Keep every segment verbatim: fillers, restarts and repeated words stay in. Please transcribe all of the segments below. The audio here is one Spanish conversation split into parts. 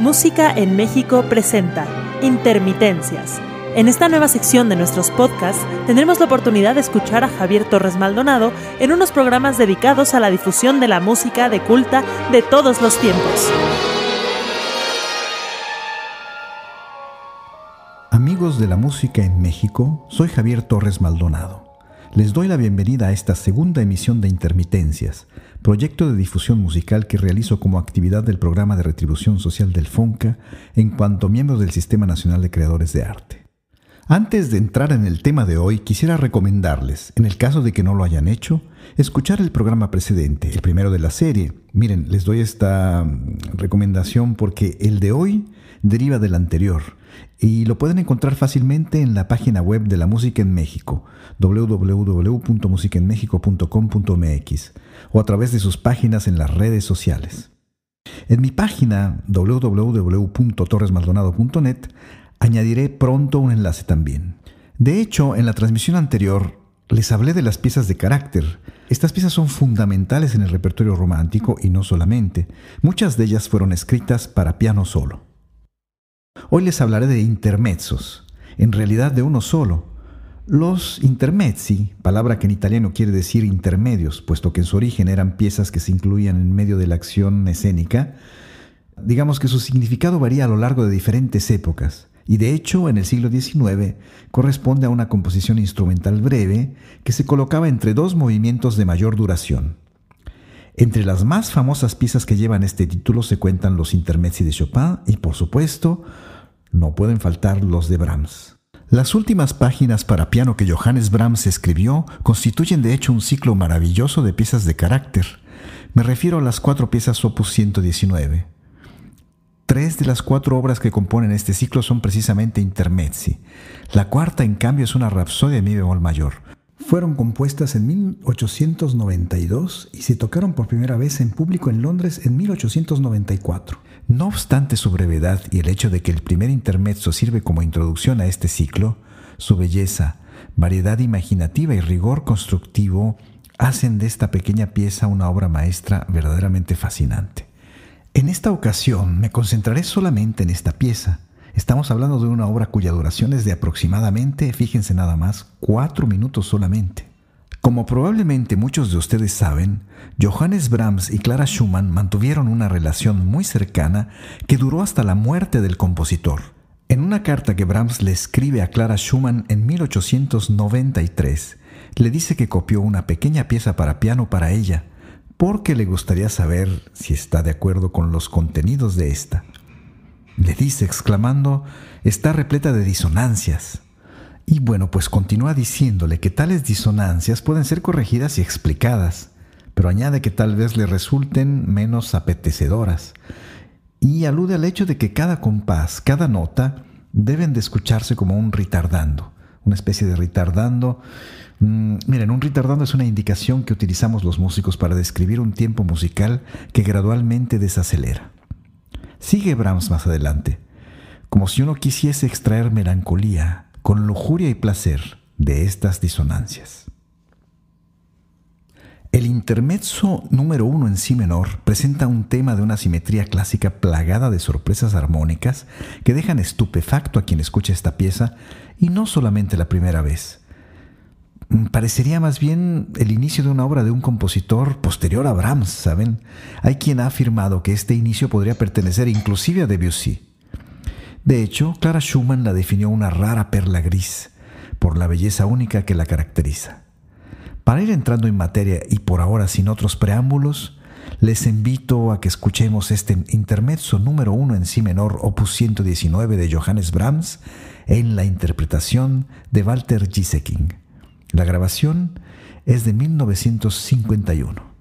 Música en México presenta Intermitencias. En esta nueva sección de nuestros podcasts tendremos la oportunidad de escuchar a Javier Torres Maldonado en unos programas dedicados a la difusión de la música de culta de todos los tiempos. Amigos de la música en México, soy Javier Torres Maldonado. Les doy la bienvenida a esta segunda emisión de Intermitencias, proyecto de difusión musical que realizo como actividad del Programa de Retribución Social del FONCA en cuanto miembro del Sistema Nacional de Creadores de Arte. Antes de entrar en el tema de hoy, quisiera recomendarles, en el caso de que no lo hayan hecho, escuchar el programa precedente, el primero de la serie. Miren, les doy esta recomendación porque el de hoy deriva del anterior y lo pueden encontrar fácilmente en la página web de la Música en México, doble u doble u doble u punto música en méxico punto com punto m x, o a través de sus páginas en las redes sociales. En mi página doble u doble u doble u punto torres maldonado punto net añadiré pronto un enlace también. De hecho, en la transmisión anterior les hablé de las piezas de carácter. Estas piezas son fundamentales en el repertorio romántico y no solamente. Muchas de ellas fueron escritas para piano solo. Hoy les hablaré de intermezzos, en realidad de uno solo. Los intermezzi, palabra que en italiano quiere decir intermedios, puesto que en su origen eran piezas que se incluían en medio de la acción escénica, digamos que su significado varía a lo largo de diferentes épocas. Y de hecho, en el siglo diecinueve, corresponde a una composición instrumental breve que se colocaba entre dos movimientos de mayor duración. Entre las más famosas piezas que llevan este título se cuentan los intermezzi de Chopin y, por supuesto, no pueden faltar los de Brahms. Las últimas páginas para piano que Johannes Brahms escribió constituyen de hecho un ciclo maravilloso de piezas de carácter. Me refiero a las cuatro piezas Opus ciento diecinueve. Tres de las cuatro obras que componen este ciclo son precisamente intermezzi. La cuarta, en cambio, es una rapsodia en mi bemol mayor. Fueron compuestas en mil ochocientos noventa y dos y se tocaron por primera vez en público en Londres en mil ochocientos noventa y cuatro. No obstante su brevedad y el hecho de que el primer intermezzo sirve como introducción a este ciclo, su belleza, variedad imaginativa y rigor constructivo hacen de esta pequeña pieza una obra maestra verdaderamente fascinante. En esta ocasión me concentraré solamente en esta pieza. Estamos hablando de una obra cuya duración es de aproximadamente, fíjense nada más, cuatro minutos solamente. Como probablemente muchos de ustedes saben, Johannes Brahms y Clara Schumann mantuvieron una relación muy cercana que duró hasta la muerte del compositor. En una carta que Brahms le escribe a Clara Schumann en mil ochocientos noventa y tres, le dice que copió una pequeña pieza para piano para ella, porque le gustaría saber si está de acuerdo con los contenidos de esta. Le dice, exclamando, está repleta de disonancias. Y bueno, pues continúa diciéndole que tales disonancias pueden ser corregidas y explicadas, pero añade que tal vez le resulten menos apetecedoras. Y alude al hecho de que cada compás, cada nota, deben de escucharse como un ritardando, una especie de ritardando. Miren, un ritardando es una indicación que utilizamos los músicos para describir un tiempo musical que gradualmente desacelera. Sigue Brahms más adelante, como si uno quisiese extraer melancolía con lujuria y placer de estas disonancias. El intermezzo número uno en si menor presenta un tema de una simetría clásica plagada de sorpresas armónicas que dejan estupefacto a quien escucha esta pieza, y no solamente la primera vez. Parecería más bien el inicio de una obra de un compositor posterior a Brahms, ¿saben? Hay quien ha afirmado que este inicio podría pertenecer inclusive a Debussy. De hecho, Clara Schumann la definió una rara perla gris, por la belleza única que la caracteriza. Para ir entrando en materia y por ahora sin otros preámbulos, les invito a que escuchemos este intermezzo número uno en si menor, opus ciento diecinueve de Johannes Brahms, en la interpretación de Walter Giesekling. La grabación es de mil novecientos cincuenta y uno.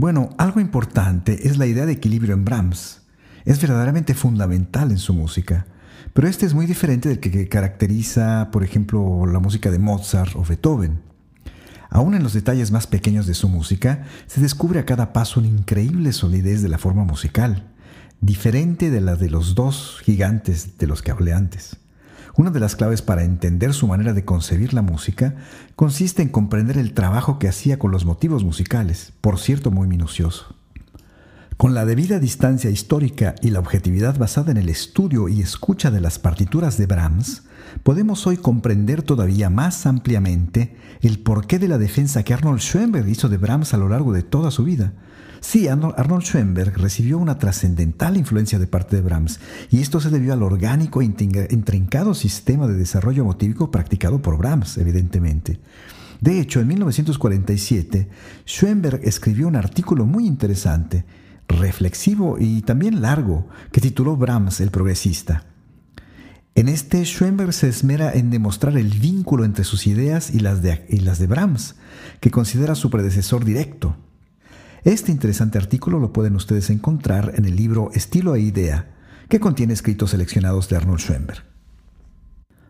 Bueno, algo importante es la idea de equilibrio en Brahms. Es verdaderamente fundamental en su música, pero este es muy diferente del que caracteriza, por ejemplo, la música de Mozart o Beethoven. Aún en los detalles más pequeños de su música, se descubre a cada paso una increíble solidez de la forma musical, diferente de la de los dos gigantes de los que hablé antes. Una de las claves para entender su manera de concebir la música consiste en comprender el trabajo que hacía con los motivos musicales, por cierto muy minucioso. Con la debida distancia histórica y la objetividad basada en el estudio y escucha de las partituras de Brahms, podemos hoy comprender todavía más ampliamente el porqué de la defensa que Arnold Schoenberg hizo de Brahms a lo largo de toda su vida. Sí, Arnold Schoenberg recibió una trascendental influencia de parte de Brahms, y esto se debió al orgánico e intrincado sistema de desarrollo motívico practicado por Brahms, evidentemente. De hecho, en mil novecientos cuarenta y siete, Schoenberg escribió un artículo muy interesante, reflexivo y también largo, que tituló Brahms, el progresista. En este, Schoenberg se esmera en demostrar el vínculo entre sus ideas y las de, y las de Brahms, que considera su predecesor directo. Este interesante artículo lo pueden ustedes encontrar en el libro Estilo e Idea, que contiene escritos seleccionados de Arnold Schoenberg.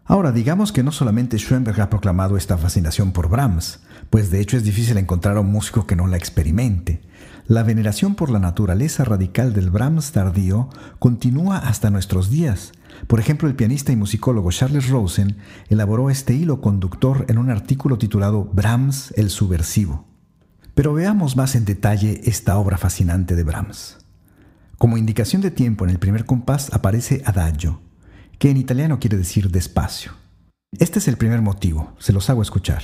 Ahora, digamos que no solamente Schoenberg ha proclamado esta fascinación por Brahms, pues de hecho es difícil encontrar a un músico que no la experimente. La veneración por la naturaleza radical del Brahms tardío continúa hasta nuestros días. Por ejemplo, el pianista y musicólogo Charles Rosen elaboró este hilo conductor en un artículo titulado Brahms, el subversivo. Pero veamos más en detalle esta obra fascinante de Brahms. Como indicación de tiempo, en el primer compás aparece adagio, que en italiano quiere decir despacio. Este es el primer motivo, se los hago escuchar.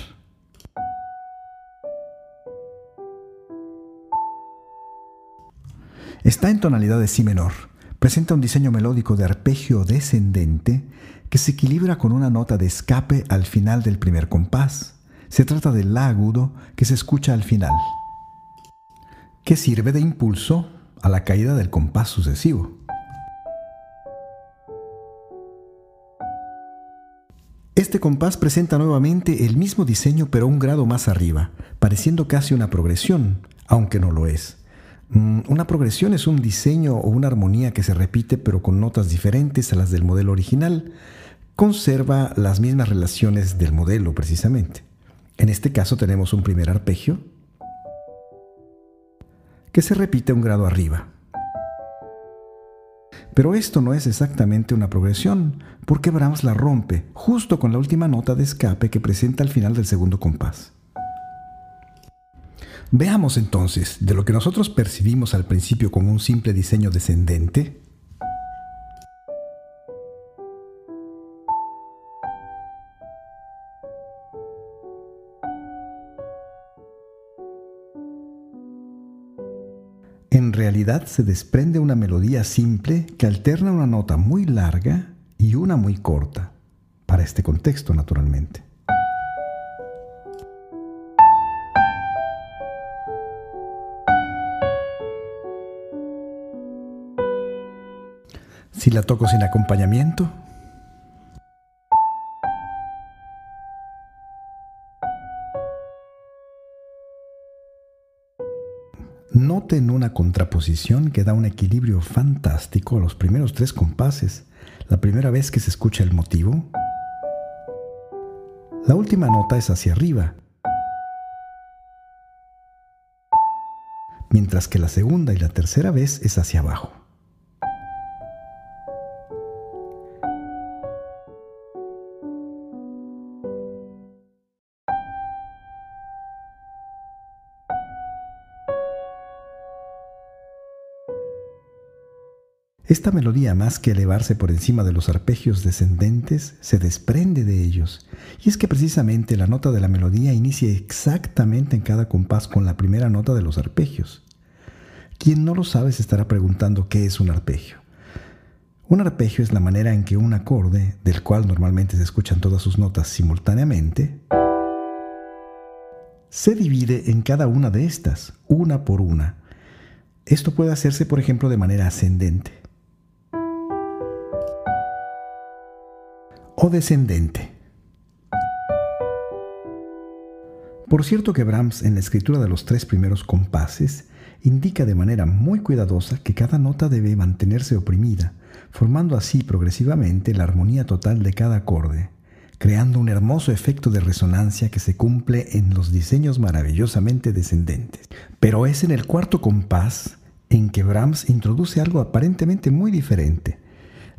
Está en tonalidad de si menor, presenta un diseño melódico de arpegio descendente que se equilibra con una nota de escape al final del primer compás. Se trata del la agudo que se escucha al final, que sirve de impulso a la caída del compás sucesivo. Este compás presenta nuevamente el mismo diseño pero un grado más arriba, pareciendo casi una progresión, aunque no lo es. Una progresión es un diseño o una armonía que se repite pero con notas diferentes a las del modelo original. Conserva las mismas relaciones del modelo precisamente. En este caso tenemos un primer arpegio que se repite un grado arriba. Pero esto no es exactamente una progresión, porque Brahms la rompe justo con la última nota de escape que presenta al final del segundo compás. Veamos entonces, de lo que nosotros percibimos al principio como un simple diseño descendente, en realidad se desprende una melodía simple que alterna una nota muy larga y una muy corta, para este contexto naturalmente. Si la toco sin acompañamiento, noten una contraposición que da un equilibrio fantástico a los primeros tres compases. La primera vez que se escucha el motivo, la última nota es hacia arriba, mientras que la segunda y la tercera vez es hacia abajo. Esta melodía, más que elevarse por encima de los arpegios descendentes, se desprende de ellos. Y es que precisamente la nota de la melodía inicia exactamente en cada compás con la primera nota de los arpegios. Quien no lo sabe se estará preguntando qué es un arpegio. Un arpegio es la manera en que un acorde, del cual normalmente se escuchan todas sus notas simultáneamente, se divide en cada una de estas, una por una. Esto puede hacerse, por ejemplo, de manera ascendente o descendente. Por cierto que Brahms, en la escritura de los tres primeros compases, indica de manera muy cuidadosa que cada nota debe mantenerse oprimida, formando así progresivamente la armonía total de cada acorde, creando un hermoso efecto de resonancia que se cumple en los diseños maravillosamente descendentes. Pero es en el cuarto compás en que Brahms introduce algo aparentemente muy diferente.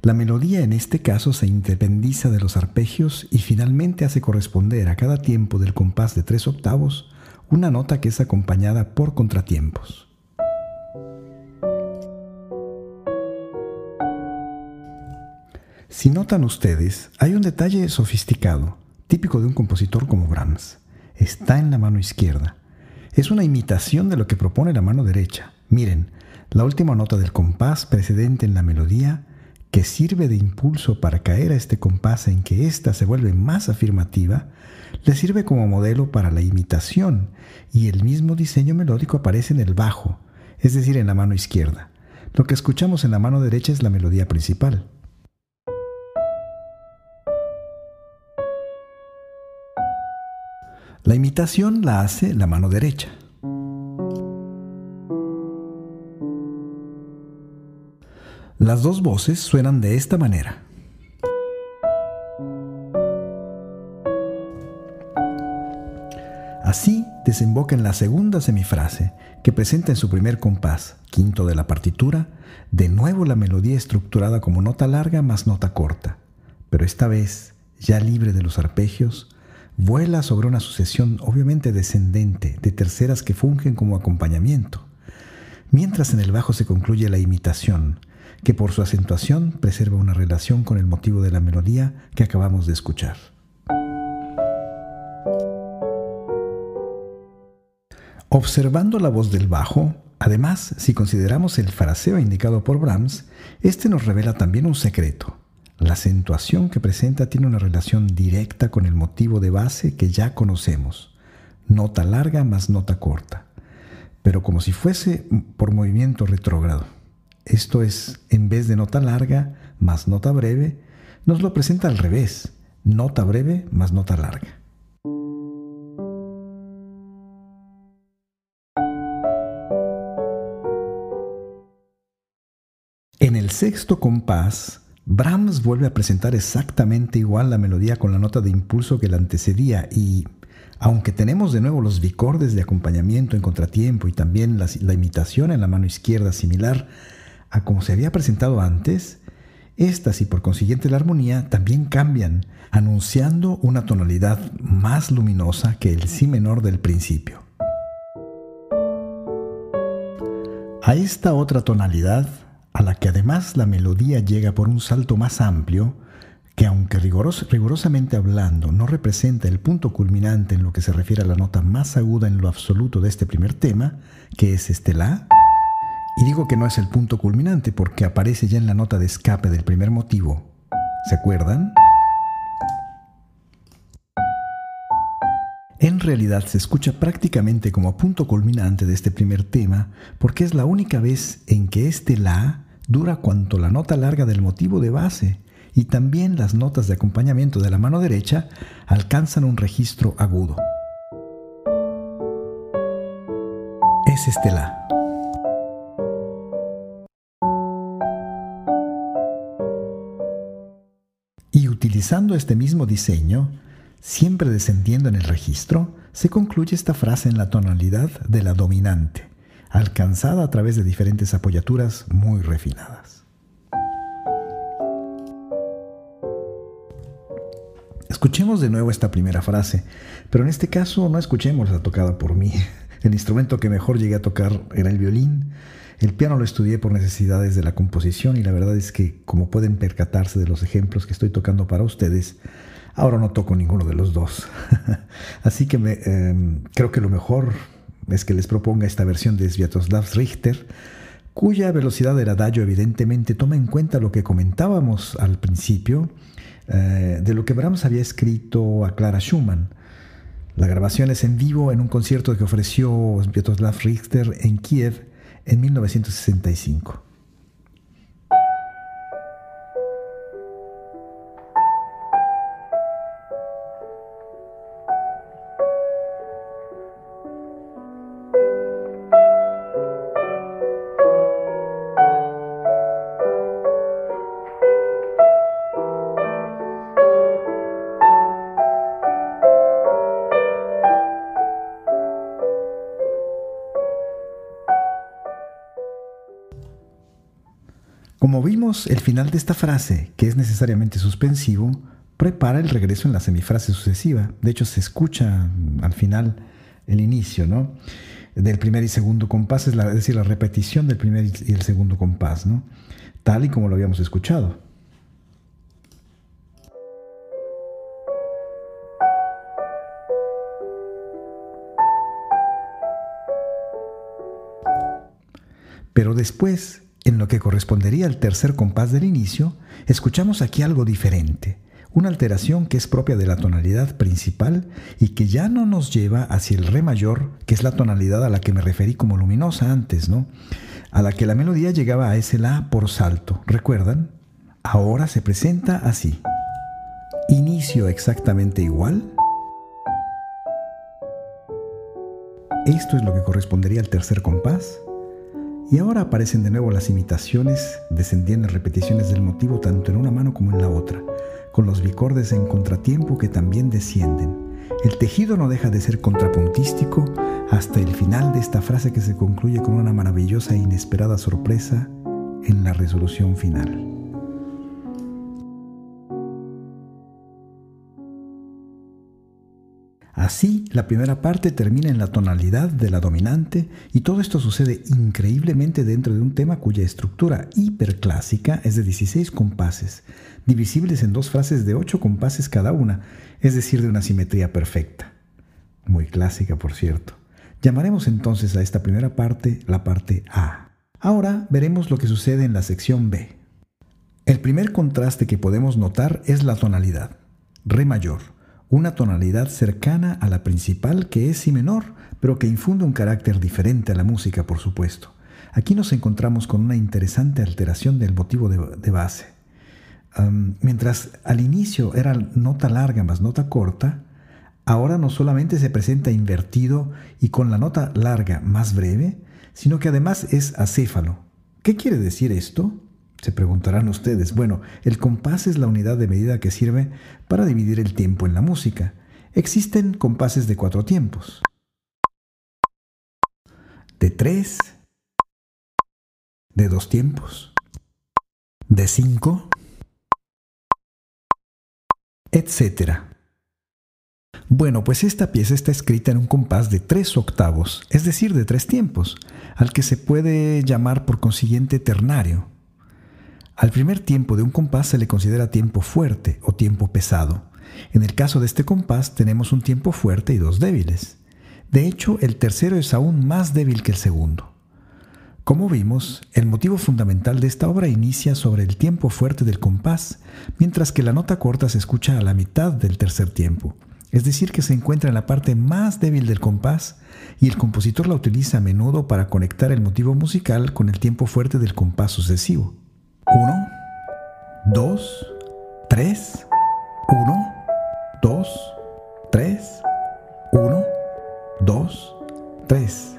La melodía en este caso se independiza de los arpegios y finalmente hace corresponder a cada tiempo del compás de tres octavos una nota que es acompañada por contratiempos. Si notan ustedes, hay un detalle sofisticado, típico de un compositor como Brahms. Está en la mano izquierda. Es una imitación de lo que propone la mano derecha. Miren, la última nota del compás precedente en la melodía que sirve de impulso para caer a este compás en que ésta se vuelve más afirmativa, le sirve como modelo para la imitación y el mismo diseño melódico aparece en el bajo, es decir, en la mano izquierda. Lo que escuchamos en la mano derecha es la melodía principal. La imitación la hace la mano derecha. Las dos voces suenan de esta manera. Así desemboca en la segunda semifrase, que presenta en su primer compás, quinto de la partitura, de nuevo la melodía estructurada como nota larga más nota corta, pero esta vez, ya libre de los arpegios, vuela sobre una sucesión obviamente descendente de terceras que fungen como acompañamiento, mientras en el bajo se concluye la imitación, que por su acentuación preserva una relación con el motivo de la melodía que acabamos de escuchar. Observando la voz del bajo, además, si consideramos el fraseo indicado por Brahms, este nos revela también un secreto. La acentuación que presenta tiene una relación directa con el motivo de base que ya conocemos, nota larga más nota corta, pero como si fuese por movimiento retrógrado. Esto es, en vez de nota larga más nota breve, nos lo presenta al revés, nota breve más nota larga. En el sexto compás, Brahms vuelve a presentar exactamente igual la melodía con la nota de impulso que la antecedía y, aunque tenemos de nuevo los bicordes de acompañamiento en contratiempo y también la, la imitación en la mano izquierda similar a como se había presentado antes, estas y por consiguiente la armonía también cambian, anunciando una tonalidad más luminosa que el si menor del principio. A esta otra tonalidad, a la que además la melodía llega por un salto más amplio, que aunque rigoros, rigurosamente hablando no representa el punto culminante en lo que se refiere a la nota más aguda en lo absoluto de este primer tema, que es este la. Y digo que no es el punto culminante porque aparece ya en la nota de escape del primer motivo. ¿Se acuerdan? En realidad se escucha prácticamente como punto culminante de este primer tema porque es la única vez en que este la dura cuanto la nota larga del motivo de base y también las notas de acompañamiento de la mano derecha alcanzan un registro agudo. Es este la. Utilizando este mismo diseño, siempre descendiendo en el registro, se concluye esta frase en la tonalidad de la dominante, alcanzada a través de diferentes apoyaturas muy refinadas. Escuchemos de nuevo esta primera frase, pero en este caso no escuchemos la tocada por mí. El instrumento que mejor llegué a tocar era el violín. El piano lo estudié por necesidades de la composición y la verdad es que, como pueden percatarse de los ejemplos que estoy tocando para ustedes, ahora no toco ninguno de los dos. Así que me, eh, creo que lo mejor es que les proponga esta versión de Sviatoslav Richter, cuya velocidad del adagio evidentemente toma en cuenta lo que comentábamos al principio eh, de lo que Brahms había escrito a Clara Schumann. La grabación es en vivo en un concierto que ofreció Sviatoslav Richter en Kiev, en mil novecientos sesenta y cinco. Como vimos, el final de esta frase, que es necesariamente suspensivo, prepara el regreso en la semifrase sucesiva. De hecho, se escucha al final el inicio, ¿no?, del primer y segundo compás, es, la, es decir, la repetición del primer y el segundo compás, ¿no?, tal y como lo habíamos escuchado. Pero después, en lo que correspondería al tercer compás del inicio, escuchamos aquí algo diferente, una alteración que es propia de la tonalidad principal y que ya no nos lleva hacia el re mayor, que es la tonalidad a la que me referí como luminosa antes, ¿no?, a la que la melodía llegaba a ese la por salto. ¿Recuerdan? Ahora se presenta así. Inicio exactamente igual. Esto es lo que correspondería al tercer compás. Y ahora aparecen de nuevo las imitaciones, descendiendo en repeticiones del motivo tanto en una mano como en la otra, con los bicordes en contratiempo que también descienden. El tejido no deja de ser contrapuntístico hasta el final de esta frase, que se concluye con una maravillosa e inesperada sorpresa en la resolución final. Así, la primera parte termina en la tonalidad de la dominante, y todo esto sucede increíblemente dentro de un tema cuya estructura hiperclásica es de dieciséis compases, divisibles en dos frases de ocho compases cada una, es decir, de una simetría perfecta. Muy clásica, por cierto. Llamaremos entonces a esta primera parte la parte A. Ahora veremos lo que sucede en la sección B. El primer contraste que podemos notar es la tonalidad, re mayor. Una tonalidad cercana a la principal, que es si menor, pero que infunde un carácter diferente a la música, por supuesto. Aquí nos encontramos con una interesante alteración del motivo de, de base. Um, mientras al inicio era nota larga más nota corta, ahora no solamente se presenta invertido y con la nota larga más breve, sino que además es acéfalo. ¿Qué quiere decir esto?, se preguntarán ustedes. Bueno, el compás es la unidad de medida que sirve para dividir el tiempo en la música. Existen compases de cuatro tiempos, de tres, de dos tiempos, de cinco, etcétera. Bueno, pues esta pieza está escrita en un compás de tres octavos, es decir, de tres tiempos, al que se puede llamar por consiguiente ternario. Al primer tiempo de un compás se le considera tiempo fuerte o tiempo pesado. En el caso de este compás tenemos un tiempo fuerte y dos débiles. De hecho, el tercero es aún más débil que el segundo. Como vimos, el motivo fundamental de esta obra inicia sobre el tiempo fuerte del compás, mientras que la nota corta se escucha a la mitad del tercer tiempo. Es decir, que se encuentra en la parte más débil del compás, y el compositor la utiliza a menudo para conectar el motivo musical con el tiempo fuerte del compás sucesivo. uno, dos, tres, uno, dos, tres, uno, dos, tres.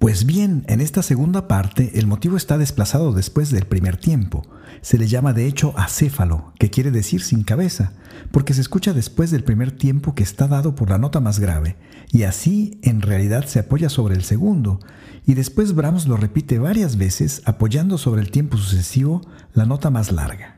Pues bien, en esta segunda parte el motivo está desplazado después del primer tiempo. Se le llama de hecho acéfalo, que quiere decir sin cabeza, porque se escucha después del primer tiempo, que está dado por la nota más grave, y así en realidad se apoya sobre el segundo, y después Brahms lo repite varias veces apoyando sobre el tiempo sucesivo la nota más larga.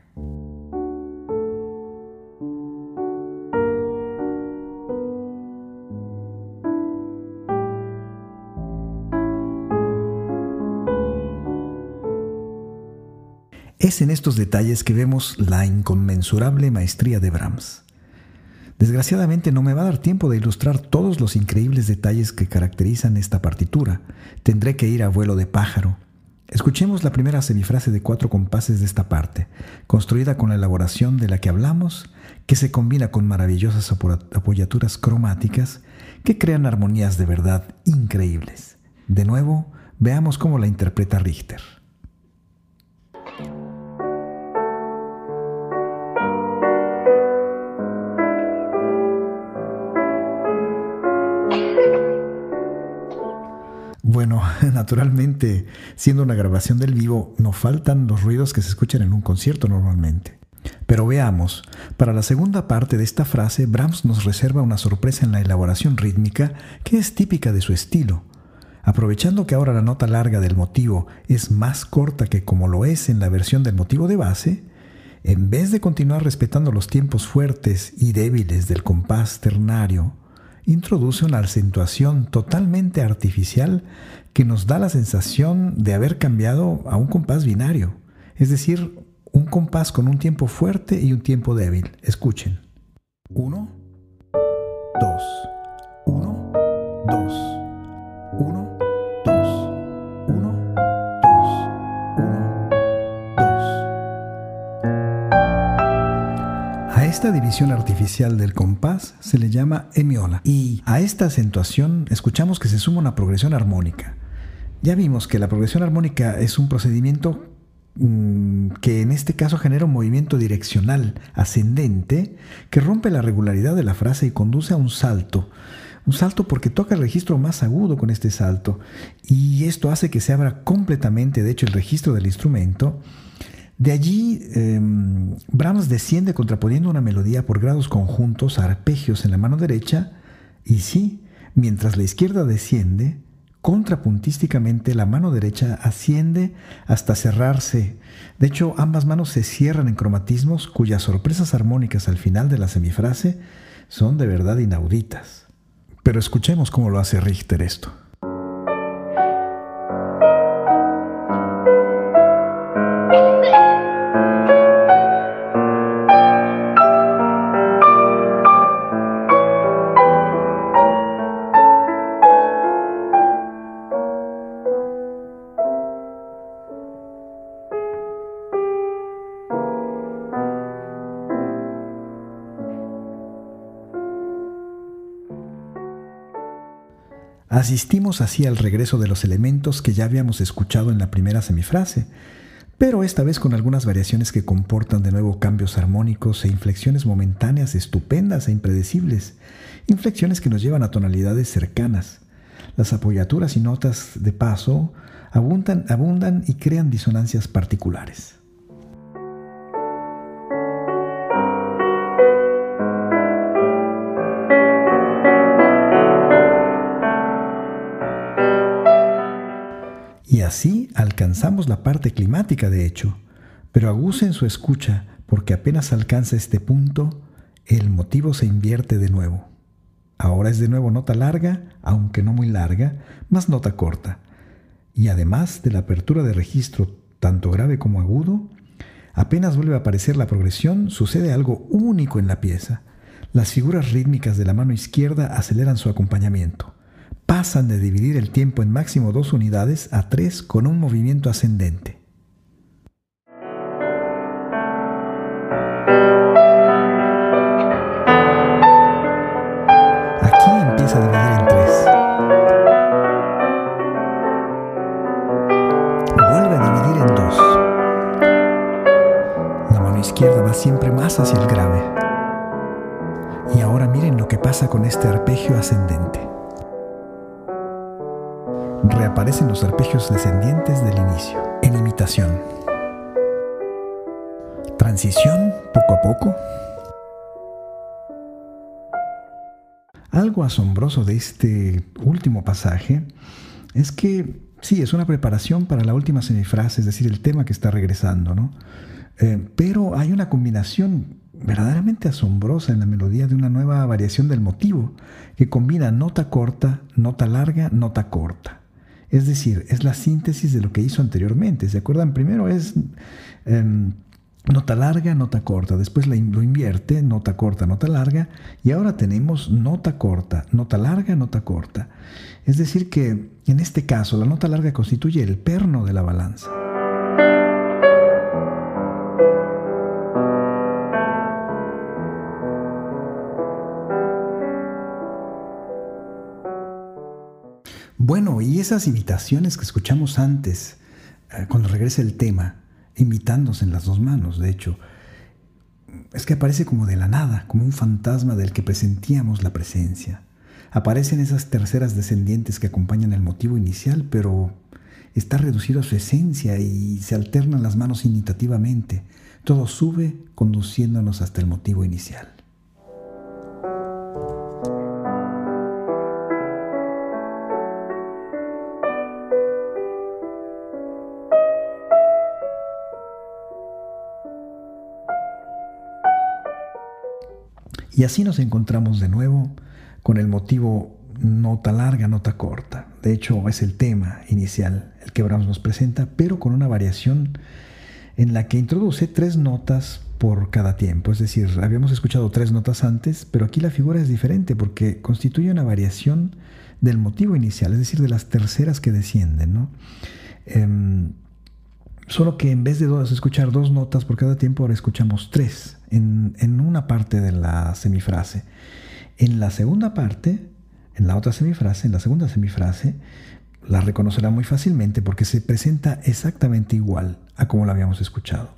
Es en estos detalles que vemos la inconmensurable maestría de Brahms. Desgraciadamente no me va a dar tiempo de ilustrar todos los increíbles detalles que caracterizan esta partitura. Tendré que ir a vuelo de pájaro. Escuchemos la primera semifrase de cuatro compases de esta parte, construida con la elaboración de la que hablamos, que se combina con maravillosas apoyaturas cromáticas que crean armonías de verdad increíbles. De nuevo, veamos cómo la interpreta Richter. Bueno, naturalmente, siendo una grabación del vivo, no faltan los ruidos que se escuchan en un concierto normalmente. Pero veamos, para la segunda parte de esta frase, Brahms nos reserva una sorpresa en la elaboración rítmica que es típica de su estilo. aprovechando que ahora la nota larga del motivo es más corta que como lo es en la versión del motivo de base, en vez de continuar respetando los tiempos fuertes y débiles del compás ternario, introduce una acentuación totalmente artificial que nos da la sensación de haber cambiado a un compás binario, es decir, un compás con un tiempo fuerte y un tiempo débil. Escuchen. Uno, dos, uno, dos, uno, dos, uno, dos, uno, dos. A esta división artificial del compás se le llama hemiola, y a esta acentuación escuchamos que se suma una progresión armónica. Ya vimos que la progresión armónica es un procedimiento que en este caso genera un movimiento direccional ascendente que rompe la regularidad de la frase y conduce a un salto. Un salto porque toca el registro más agudo con este salto, y esto hace que se abra completamente, de hecho, el registro del instrumento. De allí, eh, Brahms desciende contraponiendo una melodía por grados conjuntos a arpegios en la mano derecha, y sí, mientras la izquierda desciende, contrapuntísticamente la mano derecha asciende hasta cerrarse. De hecho, ambas manos se cierran en cromatismos cuyas sorpresas armónicas al final de la semifrase son de verdad inauditas. Pero escuchemos cómo lo hace Richter esto. Asistimos así al regreso de los elementos que ya habíamos escuchado en la primera semifrase, pero esta vez con algunas variaciones que comportan de nuevo cambios armónicos e inflexiones momentáneas estupendas e impredecibles, inflexiones que nos llevan a tonalidades cercanas. Las apoyaturas y notas de paso abundan, abundan y crean disonancias particulares. Así alcanzamos la parte climática, de hecho, pero agucen su escucha porque apenas alcanza este punto, el motivo se invierte de nuevo. Ahora es de nuevo nota larga, aunque no muy larga, más nota corta. Y además de la apertura de registro, tanto grave como agudo, apenas vuelve a aparecer la progresión, sucede algo único en la pieza. Las figuras rítmicas de la mano izquierda aceleran su acompañamiento. Pasan de dividir el tiempo en máximo dos unidades a tres con un movimiento ascendente. Aquí empieza a dividir en tres. Vuelve a dividir en dos. La mano izquierda va siempre más hacia el grave. Y ahora miren lo que pasa con este arpegio ascendente. Reaparecen los arpegios descendientes del inicio, en imitación. Transición, poco a poco. Algo asombroso de este último pasaje es que, sí, es una preparación para la última semifrase, es decir, el tema que está regresando, ¿no? Eh, pero hay una combinación verdaderamente asombrosa en la melodía de una nueva variación del motivo que combina nota corta, nota larga, nota corta. Es decir, es la síntesis de lo que hizo anteriormente. ¿Se acuerdan? Primero es eh, nota larga, nota corta. Después lo invierte, nota corta, nota larga. Y ahora tenemos nota corta, nota larga, nota corta. Es decir que en este caso la nota larga constituye el perno de la balanza. Bueno, y esas imitaciones que escuchamos antes, eh, cuando regresa el tema, imitándose en las dos manos, de hecho, es que aparece como de la nada, como un fantasma del que presentíamos la presencia. Aparecen esas terceras descendientes que acompañan el motivo inicial, pero está reducido a su esencia y se alternan las manos imitativamente. Todo sube conduciéndonos hasta el motivo inicial. Y así nos encontramos de nuevo con el motivo nota larga, nota corta. De hecho, es el tema inicial el que Brahms nos presenta, pero con una variación en la que introduce tres notas por cada tiempo. Es decir, habíamos escuchado tres notas antes, pero aquí la figura es diferente porque constituye una variación del motivo inicial, es decir, de las terceras que descienden, ¿no? Eh, solo que en vez de dos, escuchar dos notas por cada tiempo, ahora escuchamos tres en, en una parte de la semifrase. En la segunda parte, en la otra semifrase, en la segunda semifrase, la reconocerá muy fácilmente porque se presenta exactamente igual a como la habíamos escuchado.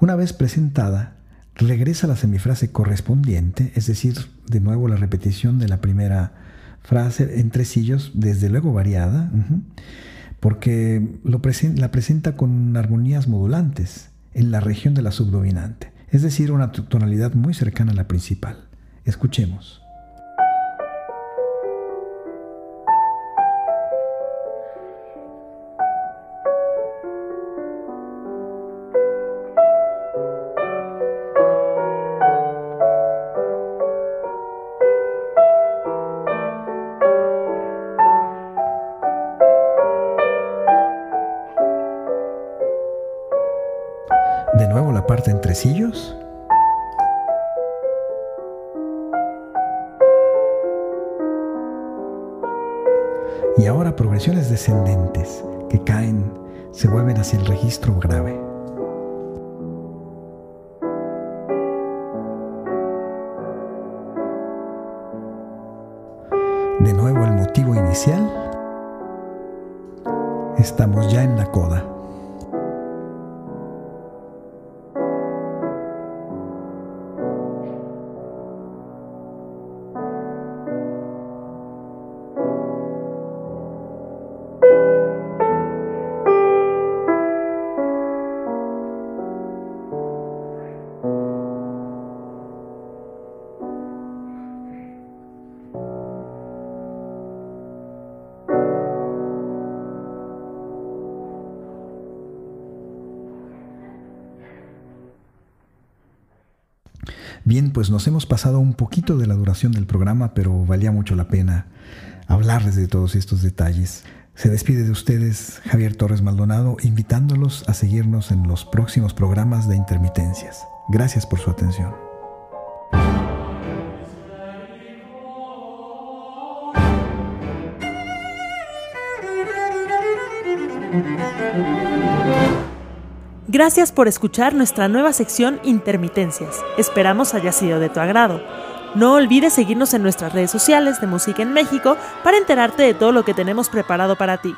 Una vez presentada, regresa a la semifrase correspondiente, es decir, de nuevo la repetición de la primera frase en tresillos, desde luego variada, porque lo presen- la presenta con armonías modulantes en la región de la subdominante, es decir, una tonalidad muy cercana a la principal. Escuchemos. De nuevo la parte en tresillos. Y ahora progresiones descendentes que caen, se vuelven hacia el registro grave. De nuevo el motivo inicial. Estamos ya en la coda. Bien, pues nos hemos pasado un poquito de la duración del programa, pero valía mucho la pena hablarles de todos estos detalles. Se despide de ustedes Javier Torres Maldonado, invitándolos a seguirnos en los próximos programas de Intermitencias. Gracias por su atención. Gracias por escuchar nuestra nueva sección Intermitencias. Esperamos haya sido de tu agrado. No olvides seguirnos en nuestras redes sociales de Música en México para enterarte de todo lo que tenemos preparado para ti.